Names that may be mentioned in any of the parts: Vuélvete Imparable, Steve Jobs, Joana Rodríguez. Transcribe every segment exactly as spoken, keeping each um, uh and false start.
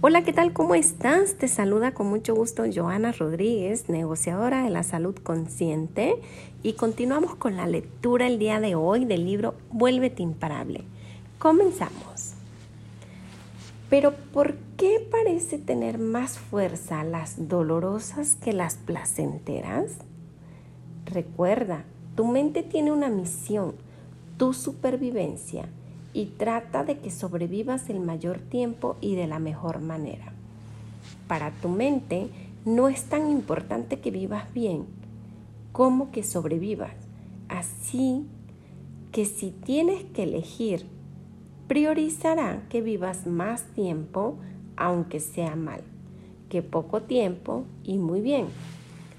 Hola, ¿qué tal? ¿Cómo estás? Te saluda con mucho gusto Joana Rodríguez, negociadora de la salud consciente, y continuamos con la lectura el día de hoy del libro Vuélvete Imparable. Comenzamos. Pero ¿por qué parece tener más fuerza las dolorosas que las placenteras? Recuerda, tu mente tiene una misión, tu supervivencia, y trata de que sobrevivas el mayor tiempo y de la mejor manera. Para tu mente no es tan importante que vivas bien como que sobrevivas. Así que si tienes que elegir, priorizará que vivas más tiempo, aunque sea mal, que poco tiempo y muy bien.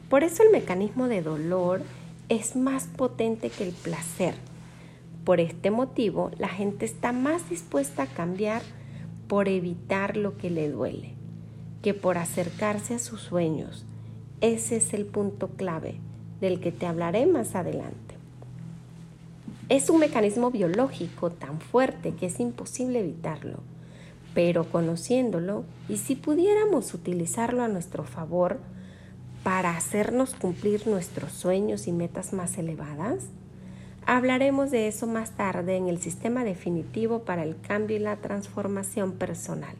Por eso el mecanismo de dolor es más potente que el placer. Por este motivo, la gente está más dispuesta a cambiar por evitar lo que le duele que por acercarse a sus sueños. Ese es el punto clave del que te hablaré más adelante. Es un mecanismo biológico tan fuerte que es imposible evitarlo, pero conociéndolo y si pudiéramos utilizarlo a nuestro favor para hacernos cumplir nuestros sueños y metas más elevadas, hablaremos de eso más tarde en el sistema definitivo para el cambio y la transformación personal.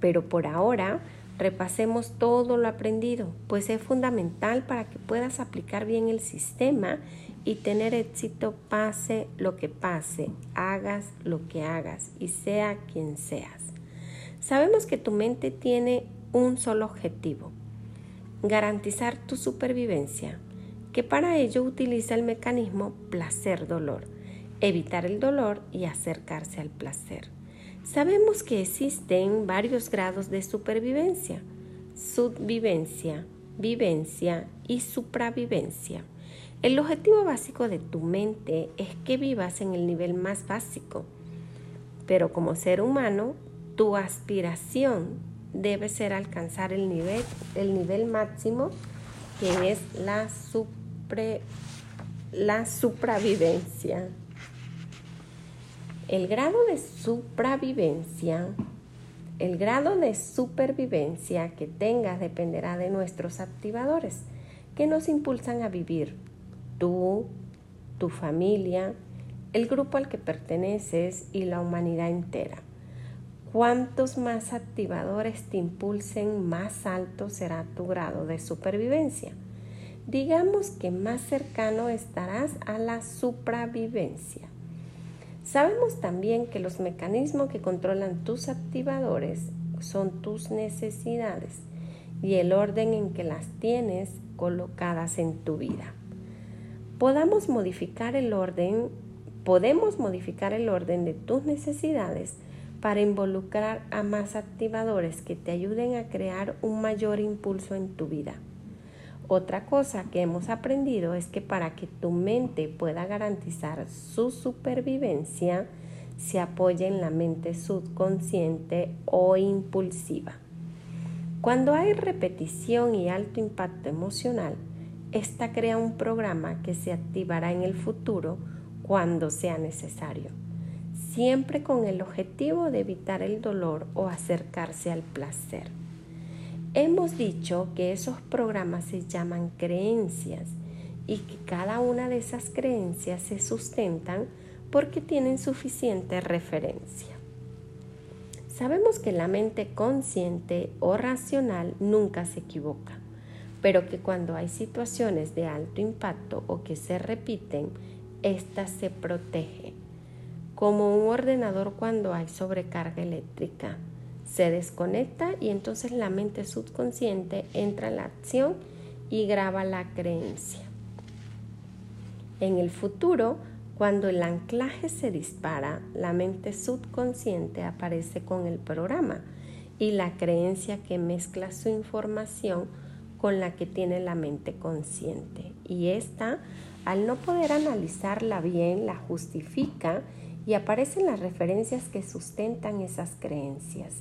Pero por ahora, repasemos todo lo aprendido, pues es fundamental para que puedas aplicar bien el sistema y tener éxito pase lo que pase, hagas lo que hagas y sea quien seas. Sabemos que tu mente tiene un solo objetivo: garantizar tu supervivencia, que para ello utiliza el mecanismo placer-dolor, evitar el dolor y acercarse al placer. Sabemos que existen varios grados de supervivencia: subvivencia, vivencia y supravivencia. El objetivo básico de tu mente es que vivas en el nivel más básico, pero como ser humano, tu aspiración debe ser alcanzar el nivel, el nivel máximo, que es la supravivencia. La supravivencia. El grado de supravivencia, el grado de supervivencia que tengas dependerá de nuestros activadores que nos impulsan a vivir: tú, tu familia, el grupo al que perteneces y la humanidad entera. Cuantos más activadores te impulsen, más alto será tu grado de supervivencia. Digamos que más cercano estarás a la supravivencia. Sabemos también que los mecanismos que controlan tus activadores son tus necesidades y el orden en que las tienes colocadas en tu vida. Podamos modificar el orden, podemos modificar el orden de tus necesidades para involucrar a más activadores que te ayuden a crear un mayor impulso en tu vida. Otra cosa que hemos aprendido es que para que tu mente pueda garantizar su supervivencia, se apoya en la mente subconsciente o impulsiva. Cuando hay repetición y alto impacto emocional, esta crea un programa que se activará en el futuro cuando sea necesario, siempre con el objetivo de evitar el dolor o acercarse al placer. Hemos dicho que esos programas se llaman creencias y que cada una de esas creencias se sustentan porque tienen suficiente referencia. Sabemos que la mente consciente o racional nunca se equivoca, pero que cuando hay situaciones de alto impacto o que se repiten, ésta se protege, como un ordenador cuando hay sobrecarga eléctrica. Se desconecta y entonces la mente subconsciente entra en la acción y graba la creencia. En el futuro, cuando el anclaje se dispara, la mente subconsciente aparece con el programa y la creencia que mezcla su información con la que tiene la mente consciente. Y esta, al no poder analizarla bien, la justifica y aparecen las referencias que sustentan esas creencias,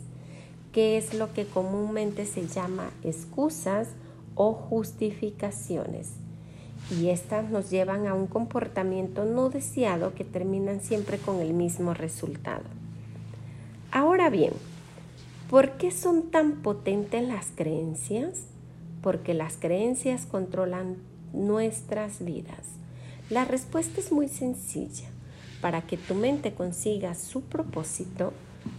que es lo que comúnmente se llama excusas o justificaciones. Y estas nos llevan a un comportamiento no deseado que terminan siempre con el mismo resultado. Ahora bien, ¿Por qué son tan potentes las creencias? Porque las creencias controlan nuestras vidas. La respuesta es muy sencilla. Para que tu mente consiga su propósito,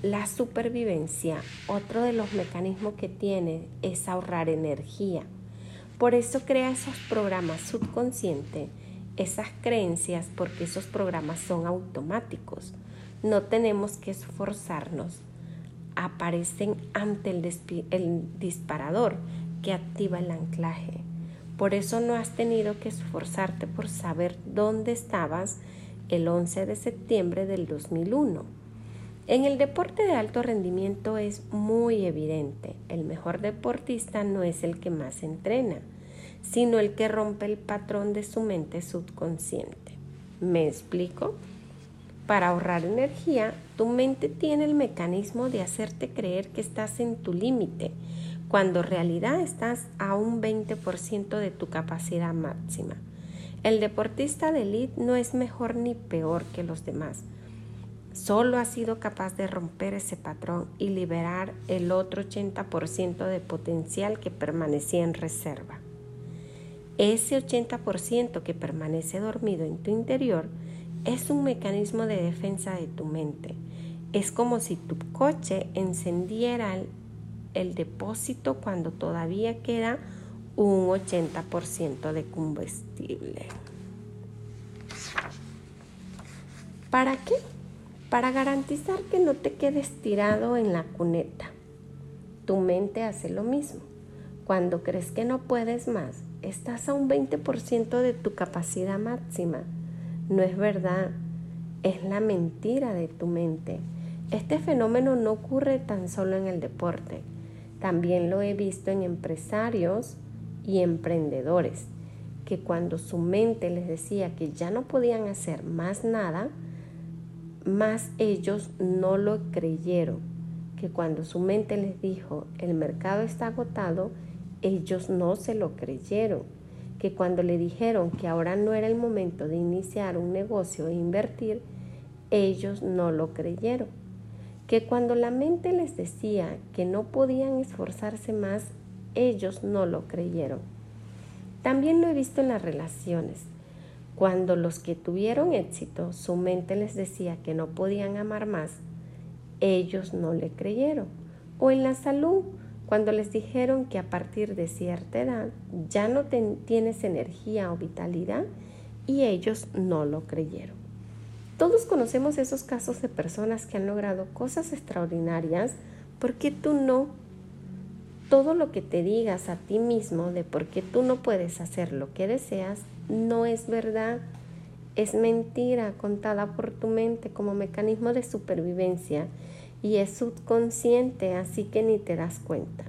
la supervivencia, otro de los mecanismos que tiene es ahorrar energía. Por eso crea esos programas subconscientes, esas creencias, porque esos programas son automáticos. No tenemos que esforzarnos. Aparecen ante el, despi- el disparador que activa el anclaje. Por eso no has tenido que esforzarte por saber dónde estabas el once de septiembre del dos mil uno. En el deporte de alto rendimiento es muy evidente. El mejor deportista no es el que más entrena, sino el que rompe el patrón de su mente subconsciente. ¿Me explico? Para ahorrar energía, tu mente tiene el mecanismo de hacerte creer que estás en tu límite, cuando en realidad estás a un veinte por ciento de tu capacidad máxima. El deportista de élite no es mejor ni peor que los demás. Solo ha sido capaz de romper ese patrón y liberar el otro ochenta por ciento de potencial que permanecía en reserva. Ese ochenta por ciento que permanece dormido en tu interior es un mecanismo de defensa de tu mente. Es como si tu coche encendiera el, el depósito cuando todavía queda un ochenta por ciento de combustible. ¿Para qué? Para garantizar que no te quedes tirado en la cuneta. Tu mente hace lo mismo. Cuando crees que no puedes más, estás a un veinte por ciento de tu capacidad máxima. No es verdad, es la mentira de tu mente. Este fenómeno no ocurre tan solo en el deporte. También lo he visto en empresarios y emprendedores, que cuando su mente les decía que ya no podían hacer más nada, más ellos no lo creyeron. Que cuando su mente les dijo, el mercado está agotado, ellos no se lo creyeron. Que cuando le dijeron que ahora no era el momento de iniciar un negocio e invertir, ellos no lo creyeron. Que cuando la mente les decía que no podían esforzarse más, ellos no lo creyeron. También lo he visto en las relaciones. Cuando los que tuvieron éxito, su mente les decía que no podían amar más, ellos no le creyeron. O en la salud, cuando les dijeron que a partir de cierta edad ya no ten, tienes energía o vitalidad, y ellos no lo creyeron. Todos conocemos esos casos de personas que han logrado cosas extraordinarias. ¿Por qué tú no? Todo lo que te digas a ti mismo de por qué tú no puedes hacer lo que deseas no es verdad. Es mentira contada por tu mente como mecanismo de supervivencia. Y es subconsciente, así que ni te das cuenta.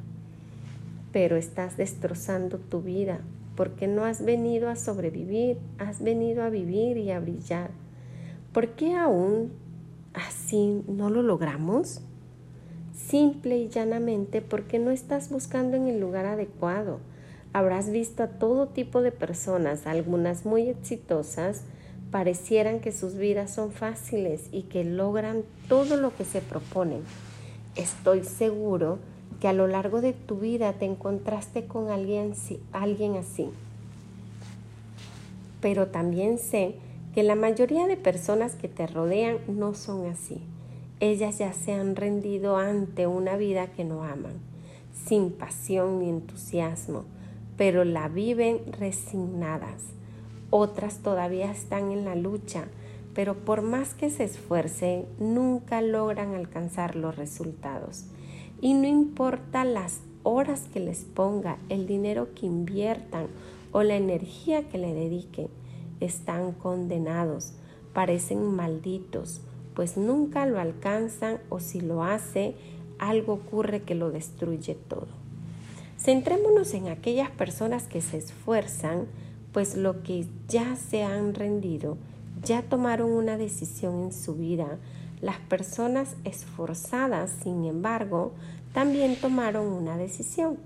Pero estás destrozando tu vida, porque no has venido a sobrevivir, has venido a vivir y a brillar. ¿Por qué aún así no lo logramos? Simple y llanamente porque no estás buscando en el lugar adecuado. Habrás visto a todo tipo de personas, algunas muy exitosas, parecieran que sus vidas son fáciles y que logran todo lo que se proponen. Estoy seguro que a lo largo de tu vida te encontraste con alguien, alguien así. Pero también sé que la mayoría de personas que te rodean no son así. Ellas ya se han rendido ante una vida que no aman, sin pasión ni entusiasmo, pero la viven resignadas. Otras todavía están en la lucha, pero por más que se esfuercen, nunca logran alcanzar los resultados. Y no importa las horas que les ponga, el dinero que inviertan o la energía que le dediquen, están condenados, parecen malditos, pues nunca lo alcanzan o si lo hace, algo ocurre que lo destruye todo. Centrémonos en aquellas personas que se esfuerzan, pues lo que ya se han rendido, ya tomaron una decisión en su vida. Las personas esforzadas, sin embargo, también tomaron una decisión.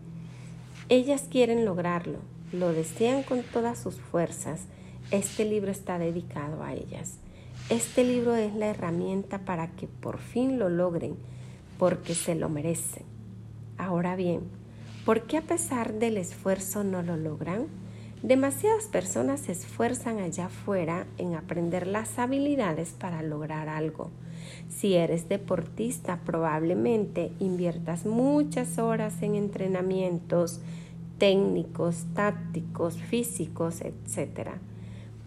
Ellas quieren lograrlo, lo desean con todas sus fuerzas. Este libro está dedicado a ellas. Este libro es la herramienta para que por fin lo logren, porque se lo merecen. Ahora bien, ¿por qué a pesar del esfuerzo no lo logran? Demasiadas personas se esfuerzan allá afuera en aprender las habilidades para lograr algo. Si eres deportista, probablemente inviertas muchas horas en entrenamientos técnicos, tácticos, físicos, etcétera.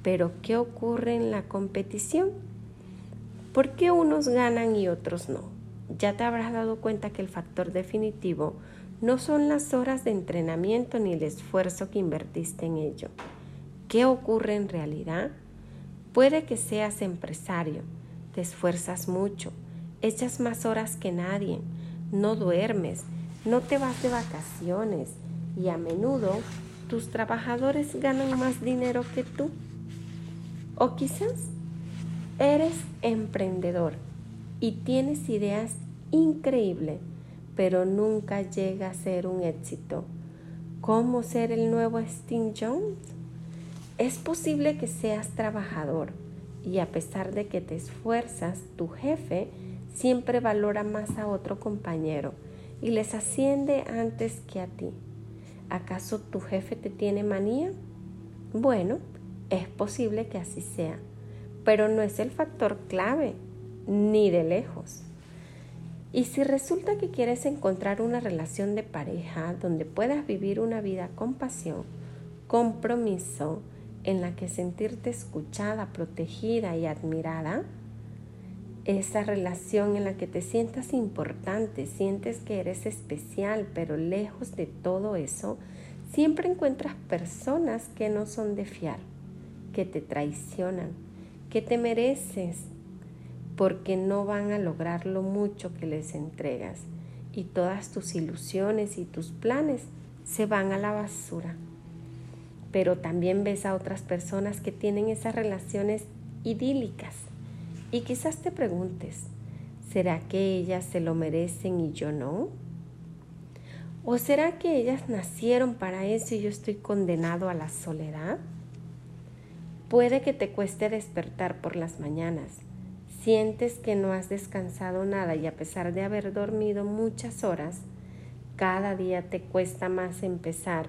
Pero, ¿qué ocurre en la competición? ¿Por qué unos ganan y otros no? Ya te habrás dado cuenta que el factor definitivo no son las horas de entrenamiento ni el esfuerzo que invertiste en ello. ¿Qué ocurre en realidad? Puede que seas empresario, te esfuerzas mucho, echas más horas que nadie, no duermes, no te vas de vacaciones y a menudo tus trabajadores ganan más dinero que tú. O quizás eres emprendedor y tienes ideas increíbles, pero nunca llega a ser un éxito. ¿Cómo ser el nuevo Steve Jobs? Es posible que seas trabajador y a pesar de que te esfuerzas, tu jefe siempre valora más a otro compañero y les asciende antes que a ti. ¿Acaso tu jefe te tiene manía? Bueno, es posible que así sea, pero no es el factor clave, ni de lejos. Y si resulta que quieres encontrar una relación de pareja donde puedas vivir una vida con pasión, compromiso, en la que sentirte escuchada, protegida y admirada, esa relación en la que te sientas importante, sientes que eres especial, pero lejos de todo eso, siempre encuentras personas que no son de fiar, que te traicionan, que te mereces, porque no van a lograr lo mucho que les entregas y todas tus ilusiones y tus planes se van a la basura. Pero también ves a otras personas que tienen esas relaciones idílicas y quizás te preguntes, ¿será que ellas se lo merecen y yo no? ¿O será que ellas nacieron para eso y yo estoy condenado a la soledad? Puede que te cueste despertar por las mañanas. Sientes que no has descansado nada y a pesar de haber dormido muchas horas, cada día te cuesta más empezar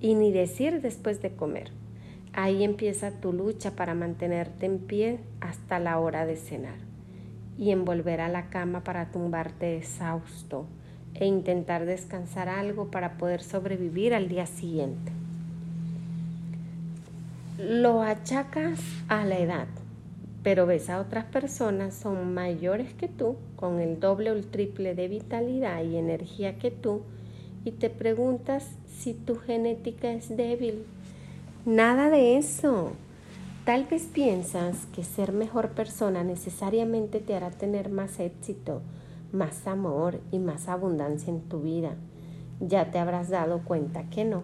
y ni decir después de comer. Ahí empieza tu lucha para mantenerte en pie hasta la hora de cenar y en volver a la cama para tumbarte exhausto e intentar descansar algo para poder sobrevivir al día siguiente. Lo achacas a la edad. Pero ves a otras personas, son mayores que tú, con el doble o el triple de vitalidad y energía que tú, y te preguntas si tu genética es débil. Nada de eso. Tal vez piensas que ser mejor persona necesariamente te hará tener más éxito, más amor y más abundancia en tu vida. Ya te habrás dado cuenta que no.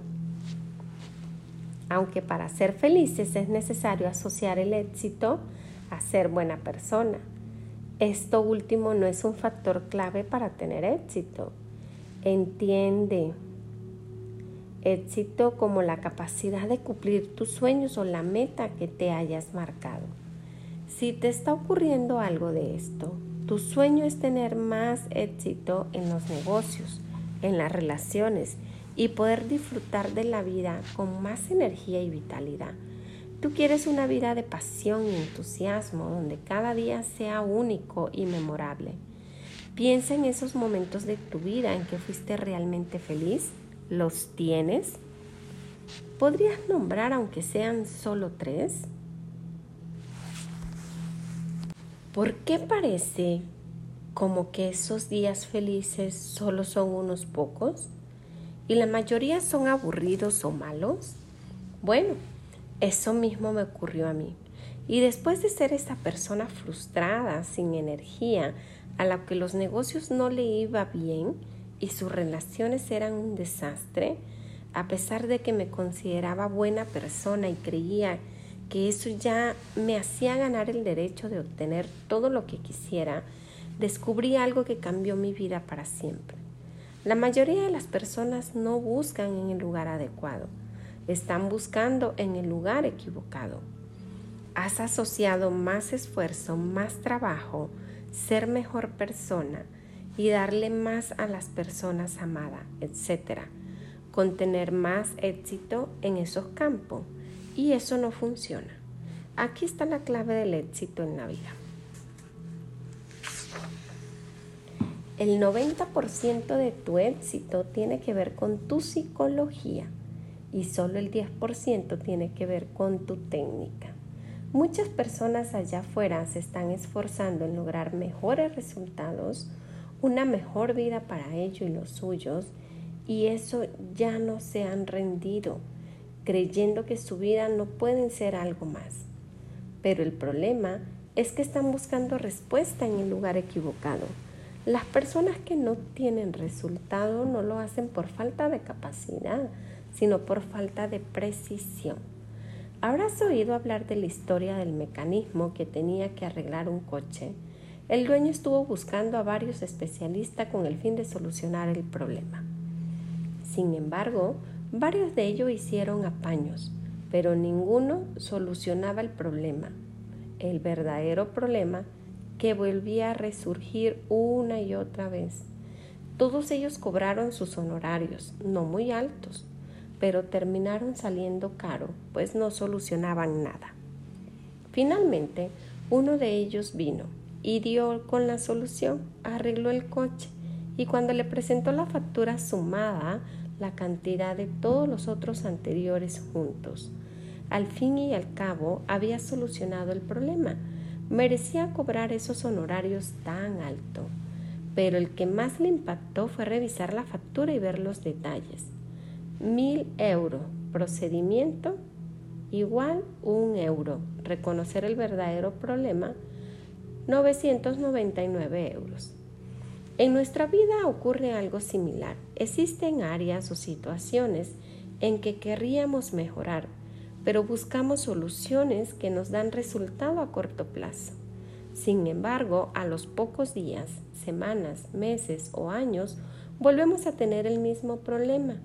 Aunque para ser felices es necesario asociar el éxito a ser buena persona. Esto último no es un factor clave para tener éxito. Entiende éxito como la capacidad de cumplir tus sueños o la meta que te hayas marcado. Si te está ocurriendo algo de esto, tu sueño es tener más éxito en los negocios, en las relaciones y poder disfrutar de la vida con más energía y vitalidad. Tú quieres una vida de pasión y entusiasmo, donde cada día sea único y memorable. Piensa en esos momentos de tu vida en que fuiste realmente feliz. ¿Los tienes? ¿Podrías nombrar aunque sean solo tres? ¿Por qué parece como que esos días felices solo son unos pocos? ¿Y la mayoría son aburridos o malos? Bueno, eso mismo me ocurrió a mí. Y después de ser esa persona frustrada, sin energía, a la que los negocios no le iba bien y sus relaciones eran un desastre, a pesar de que me consideraba buena persona y creía que eso ya me hacía ganar el derecho de obtener todo lo que quisiera, descubrí algo que cambió mi vida para siempre. La mayoría de las personas no buscan en el lugar adecuado. Están buscando en el lugar equivocado. Has asociado más esfuerzo, más trabajo, ser mejor persona y darle más a las personas amadas, etcétera, con tener más éxito en esos campos. Y eso no funciona. Aquí está la clave del éxito en la vida. El noventa por ciento de tu éxito tiene que ver con tu psicología y solo el diez por ciento tiene que ver con tu técnica. Muchas personas allá afuera se están esforzando en lograr mejores resultados, una mejor vida para ellos y los suyos, y eso ya no se han rendido, creyendo que su vida no pueden ser algo más. Pero el problema es que están buscando respuesta en el lugar equivocado. Las personas que no tienen resultado no lo hacen por falta de capacidad, sino por falta de precisión. ¿Habrás oído hablar de la historia del mecanismo que tenía que arreglar un coche? El dueño estuvo buscando a varios especialistas con el fin de solucionar el problema. Sin embargo, varios de ellos hicieron apaños, pero ninguno solucionaba el problema, el verdadero problema que volvía a resurgir una y otra vez. Todos ellos cobraron sus honorarios, no muy altos, pero terminaron saliendo caro, pues no solucionaban nada. Finalmente, uno de ellos vino y dio con la solución, arregló el coche, y cuando le presentó la factura sumada, la cantidad de todos los otros anteriores juntos. Al fin y al cabo, había solucionado el problema. Merecía cobrar esos honorarios tan alto, pero el que más le impactó fue revisar la factura y ver los detalles. Mil euros, procedimiento igual un euro, reconocer el verdadero problema, novecientos noventa y nueve euros. En nuestra vida ocurre algo similar. Existen áreas o situaciones en que querríamos mejorar, pero buscamos soluciones que nos dan resultado a corto plazo. Sin embargo, a los pocos días, semanas, meses o años, volvemos a tener el mismo problema.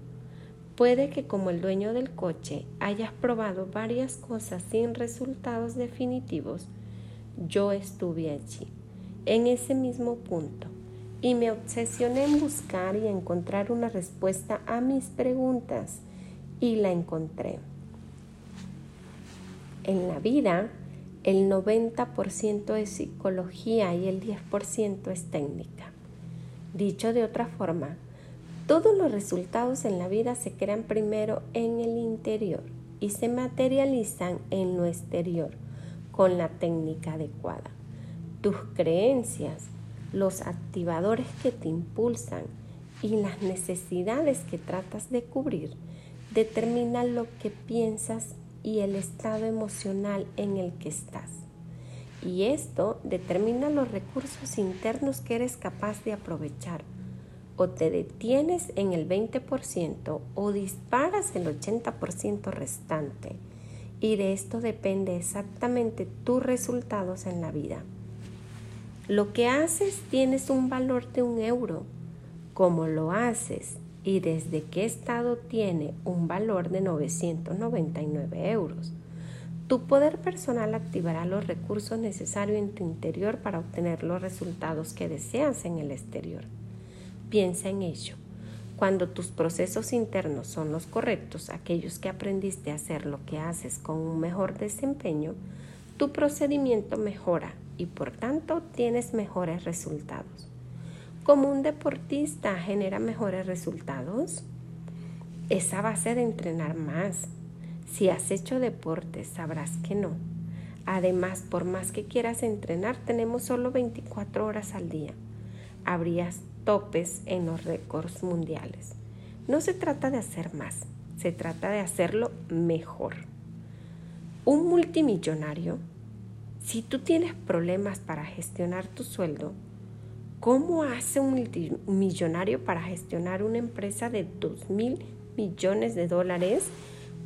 Puede que como el dueño del coche hayas probado varias cosas sin resultados definitivos. Yo estuve allí, en ese mismo punto, y me obsesioné en buscar y encontrar una respuesta a mis preguntas, y la encontré. En la vida, el noventa por ciento es psicología y el diez por ciento es técnica. Dicho de otra forma, todos los resultados en la vida se crean primero en el interior y se materializan en lo exterior con la técnica adecuada. Tus creencias, los activadores que te impulsan y las necesidades que tratas de cubrir determinan lo que piensas y el estado emocional en el que estás. Y esto determina los recursos internos que eres capaz de aprovechar. O te detienes en el veinte por ciento o disparas el ochenta por ciento restante. Y de esto depende exactamente tus resultados en la vida. Lo que haces tienes un valor de un euro. Como lo haces y desde qué estado tiene un valor de novecientos noventa y nueve euros. Tu poder personal activará los recursos necesarios en tu interior para obtener los resultados que deseas en el exterior. Piensa en ello. Cuando tus procesos internos son los correctos, aquellos que aprendiste a hacer lo que haces con un mejor desempeño, tu procedimiento mejora y por tanto tienes mejores resultados. ¿Cómo un deportista genera mejores resultados? Es a base de entrenar más. Si has hecho deporte, sabrás que no. Además, por más que quieras entrenar, tenemos solo veinticuatro horas al día. Habrías topes en los récords mundiales. No se trata de hacer más, se trata de hacerlo mejor. Un multimillonario, si tú tienes problemas para gestionar tu sueldo, ¿cómo hace un multimillonario para gestionar una empresa de dos mil millones de dólares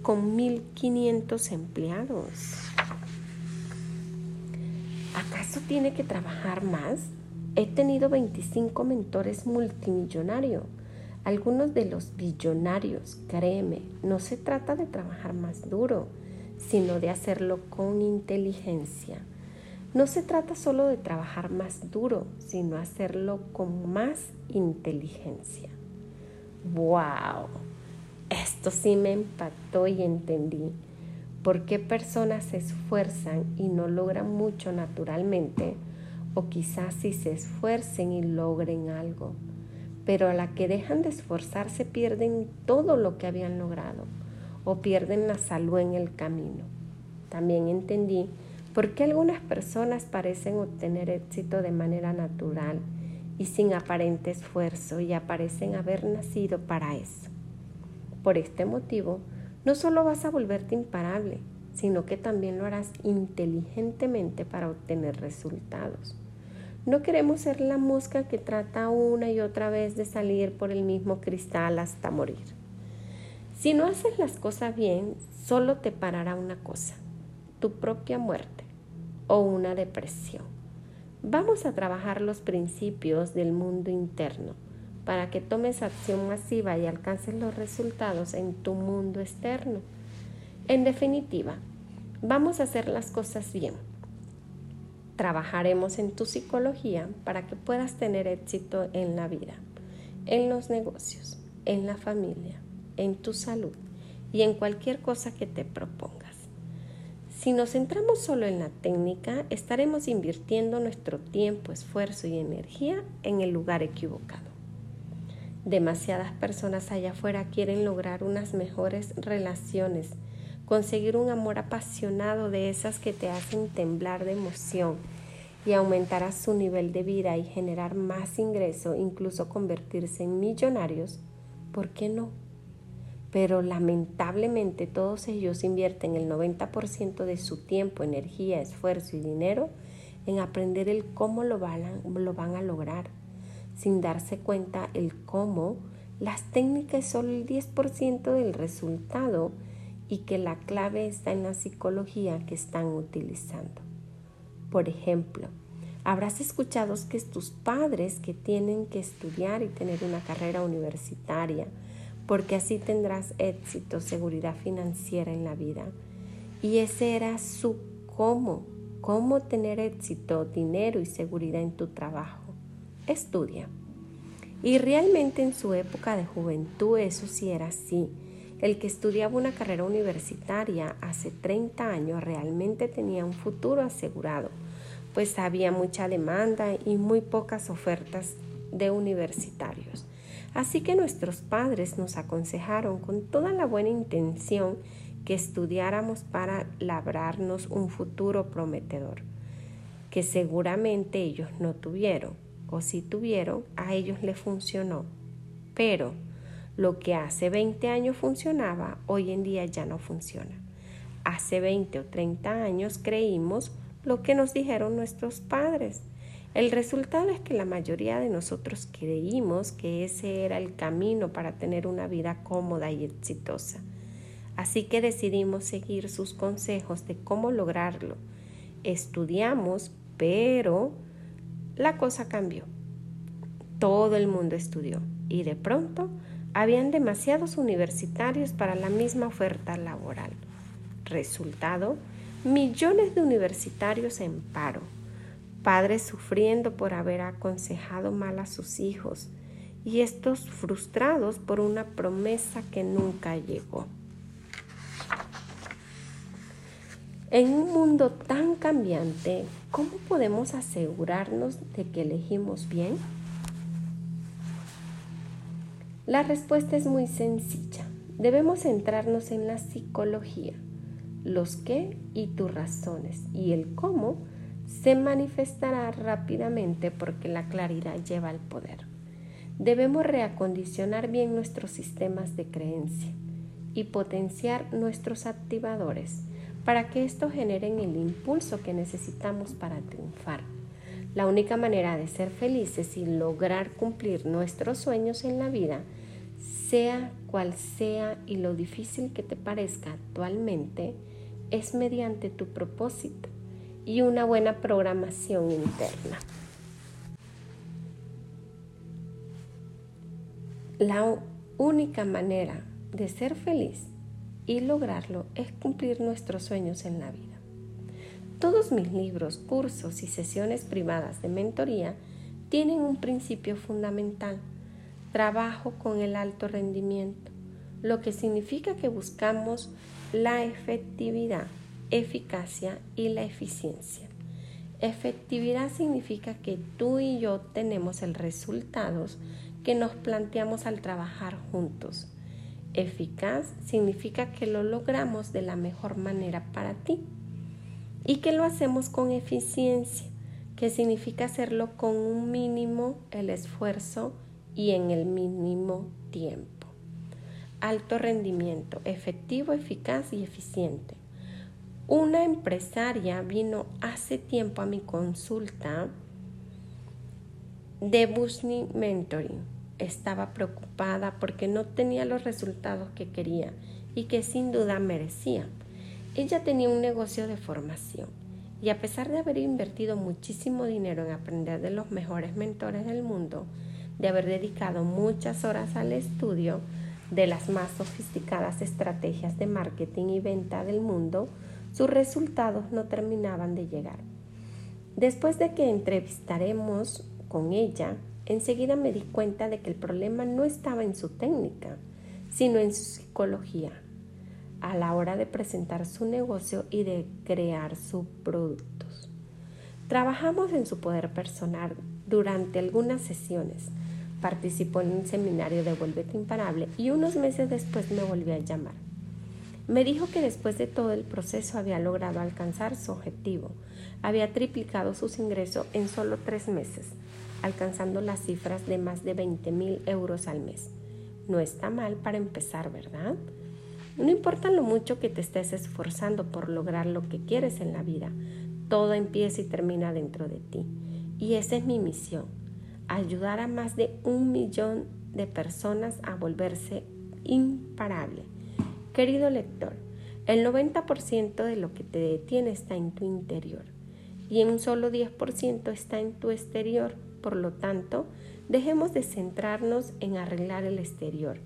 con mil quinientos empleados? ¿Acaso tiene que trabajar más? He tenido veinticinco mentores multimillonarios, algunos de los billonarios, créeme, no se trata de trabajar más duro, sino de hacerlo con inteligencia. No se trata solo de trabajar más duro, sino hacerlo con más inteligencia. ¡Wow! Esto sí me impactó y entendí. ¿Por qué personas se esfuerzan y no logran mucho naturalmente? O quizás sí se esfuercen y logren algo, pero a la que dejan de esforzarse pierden todo lo que habían logrado o pierden la salud en el camino. También entendí por qué algunas personas parecen obtener éxito de manera natural y sin aparente esfuerzo y aparecen haber nacido para eso. Por este motivo, no solo vas a volverte imparable, sino que también lo harás inteligentemente para obtener resultados. No queremos ser la mosca que trata una y otra vez de salir por el mismo cristal hasta morir. Si no haces las cosas bien, solo te parará una cosa, tu propia muerte o una depresión. Vamos a trabajar los principios del mundo interno para que tomes acción masiva y alcances los resultados en tu mundo externo. En definitiva, vamos a hacer las cosas bien. Trabajaremos en tu psicología para que puedas tener éxito en la vida, en los negocios, en la familia, en tu salud y en cualquier cosa que te propongas. Si nos centramos solo en la técnica, estaremos invirtiendo nuestro tiempo, esfuerzo y energía en el lugar equivocado. Demasiadas personas allá afuera quieren lograr unas mejores relaciones, conseguir un amor apasionado de esas que te hacen temblar de emoción y aumentará su nivel de vida y generar más ingreso, incluso convertirse en millonarios, ¿por qué no? Pero lamentablemente todos ellos invierten el noventa por ciento de su tiempo, energía, esfuerzo y dinero en aprender el cómo lo van a, lo van a lograr, sin darse cuenta el cómo, las técnicas solo el diez por ciento del resultado y que la clave está en la psicología que están utilizando. Por ejemplo, habrás escuchado que tus padres que tienen que estudiar y tener una carrera universitaria, porque así tendrás éxito, seguridad financiera en la vida. Y ese era su cómo, cómo tener éxito, dinero y seguridad en tu trabajo. Estudia. Y realmente en su época de juventud eso sí era así. El que estudiaba una carrera universitaria hace treinta años realmente tenía un futuro asegurado, pues había mucha demanda y muy pocas ofertas de universitarios. Así que nuestros padres nos aconsejaron con toda la buena intención que estudiáramos para labrarnos un futuro prometedor, que seguramente ellos no tuvieron, o si tuvieron, a ellos les funcionó, pero lo que hace veinte años funcionaba, hoy en día ya no funciona. Hace veinte o treinta años creímos lo que nos dijeron nuestros padres. El resultado es que la mayoría de nosotros creímos que ese era el camino para tener una vida cómoda y exitosa. Así que decidimos seguir sus consejos de cómo lograrlo. Estudiamos, pero la cosa cambió. Todo el mundo estudió y de pronto habían demasiados universitarios para la misma oferta laboral. Resultado, millones de universitarios en paro, padres sufriendo por haber aconsejado mal a sus hijos y estos frustrados por una promesa que nunca llegó. En un mundo tan cambiante, ¿cómo podemos asegurarnos de que elegimos bien? La respuesta es muy sencilla. Debemos centrarnos en la psicología, los qué y tus razones, y el cómo se manifestará rápidamente porque la claridad lleva al poder. Debemos reacondicionar bien nuestros sistemas de creencia y potenciar nuestros activadores para que estos generen el impulso que necesitamos para triunfar. La única manera de ser felices y lograr cumplir nuestros sueños en la vida, sea cual sea y lo difícil que te parezca actualmente, es mediante tu propósito y una buena programación interna. La única manera de ser feliz y lograrlo es cumplir nuestros sueños en la vida. Todos mis libros, cursos y sesiones privadas de mentoría tienen un principio fundamental: trabajo con el alto rendimiento, lo que significa que buscamos la efectividad, eficacia y la eficiencia. Efectividad significa que tú y yo tenemos el resultado que nos planteamos al trabajar juntos. Eficaz significa que lo logramos de la mejor manera para ti y que lo hacemos con eficiencia, que significa hacerlo con un mínimo el esfuerzo y en el mínimo tiempo. Alto rendimiento, efectivo, eficaz y eficiente. Una empresaria vino hace tiempo a mi consulta de Business Mentoring. Estaba preocupada porque no tenía los resultados que quería y que sin duda merecía. Ella tenía un negocio de formación y a pesar de haber invertido muchísimo dinero en aprender de los mejores mentores del mundo, de haber dedicado muchas horas al estudio de las más sofisticadas estrategias de marketing y venta del mundo, sus resultados no terminaban de llegar. Después de que entrevistaremos con ella, enseguida me di cuenta de que el problema no estaba en su técnica, sino en su psicología a la hora de presentar su negocio y de crear sus productos. Trabajamos en su poder personal durante algunas sesiones. Participó en un seminario de Vuélvete Imparable y unos meses después me volvió a llamar. Me dijo que después de todo el proceso había logrado alcanzar su objetivo. Había triplicado sus ingresos en solo tres meses, alcanzando las cifras de más de veinte mil euros al mes. No está mal para empezar, ¿verdad? No importa lo mucho que te estés esforzando por lograr lo que quieres en la vida, todo empieza y termina dentro de ti. Y esa es mi misión, ayudar a más de un millón de personas a volverse imparable. Querido lector, el noventa por ciento de lo que te detiene está en tu interior y en un solo diez por ciento está en tu exterior. Por lo tanto, dejemos de centrarnos en arreglar el exterior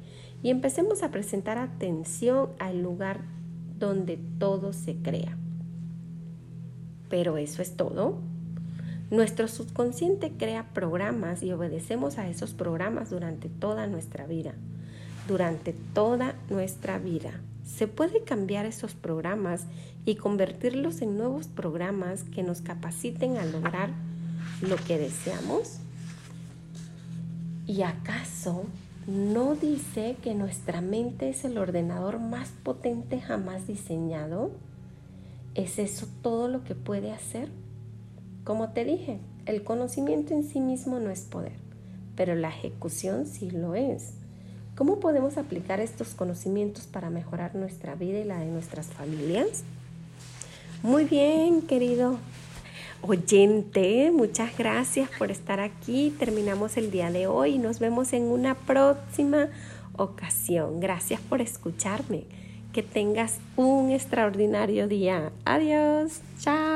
y empecemos a prestar atención al lugar donde todo se crea. ¿Pero eso es todo? Nuestro subconsciente crea programas y obedecemos a esos programas durante toda nuestra vida. Durante toda nuestra vida. Se puede cambiar esos programas y convertirlos en nuevos programas que nos capaciten a lograr lo que deseamos. ¿Y acaso no dice que nuestra mente es el ordenador más potente jamás diseñado? ¿Es eso todo lo que puede hacer? Como te dije, el conocimiento en sí mismo no es poder, pero la ejecución sí lo es. ¿Cómo podemos aplicar estos conocimientos para mejorar nuestra vida y la de nuestras familias? Muy bien, querido oyente, muchas gracias por estar aquí. Terminamos el día de hoy y nos vemos en una próxima ocasión. Gracias por escucharme. Que tengas un extraordinario día. Adiós. Chao.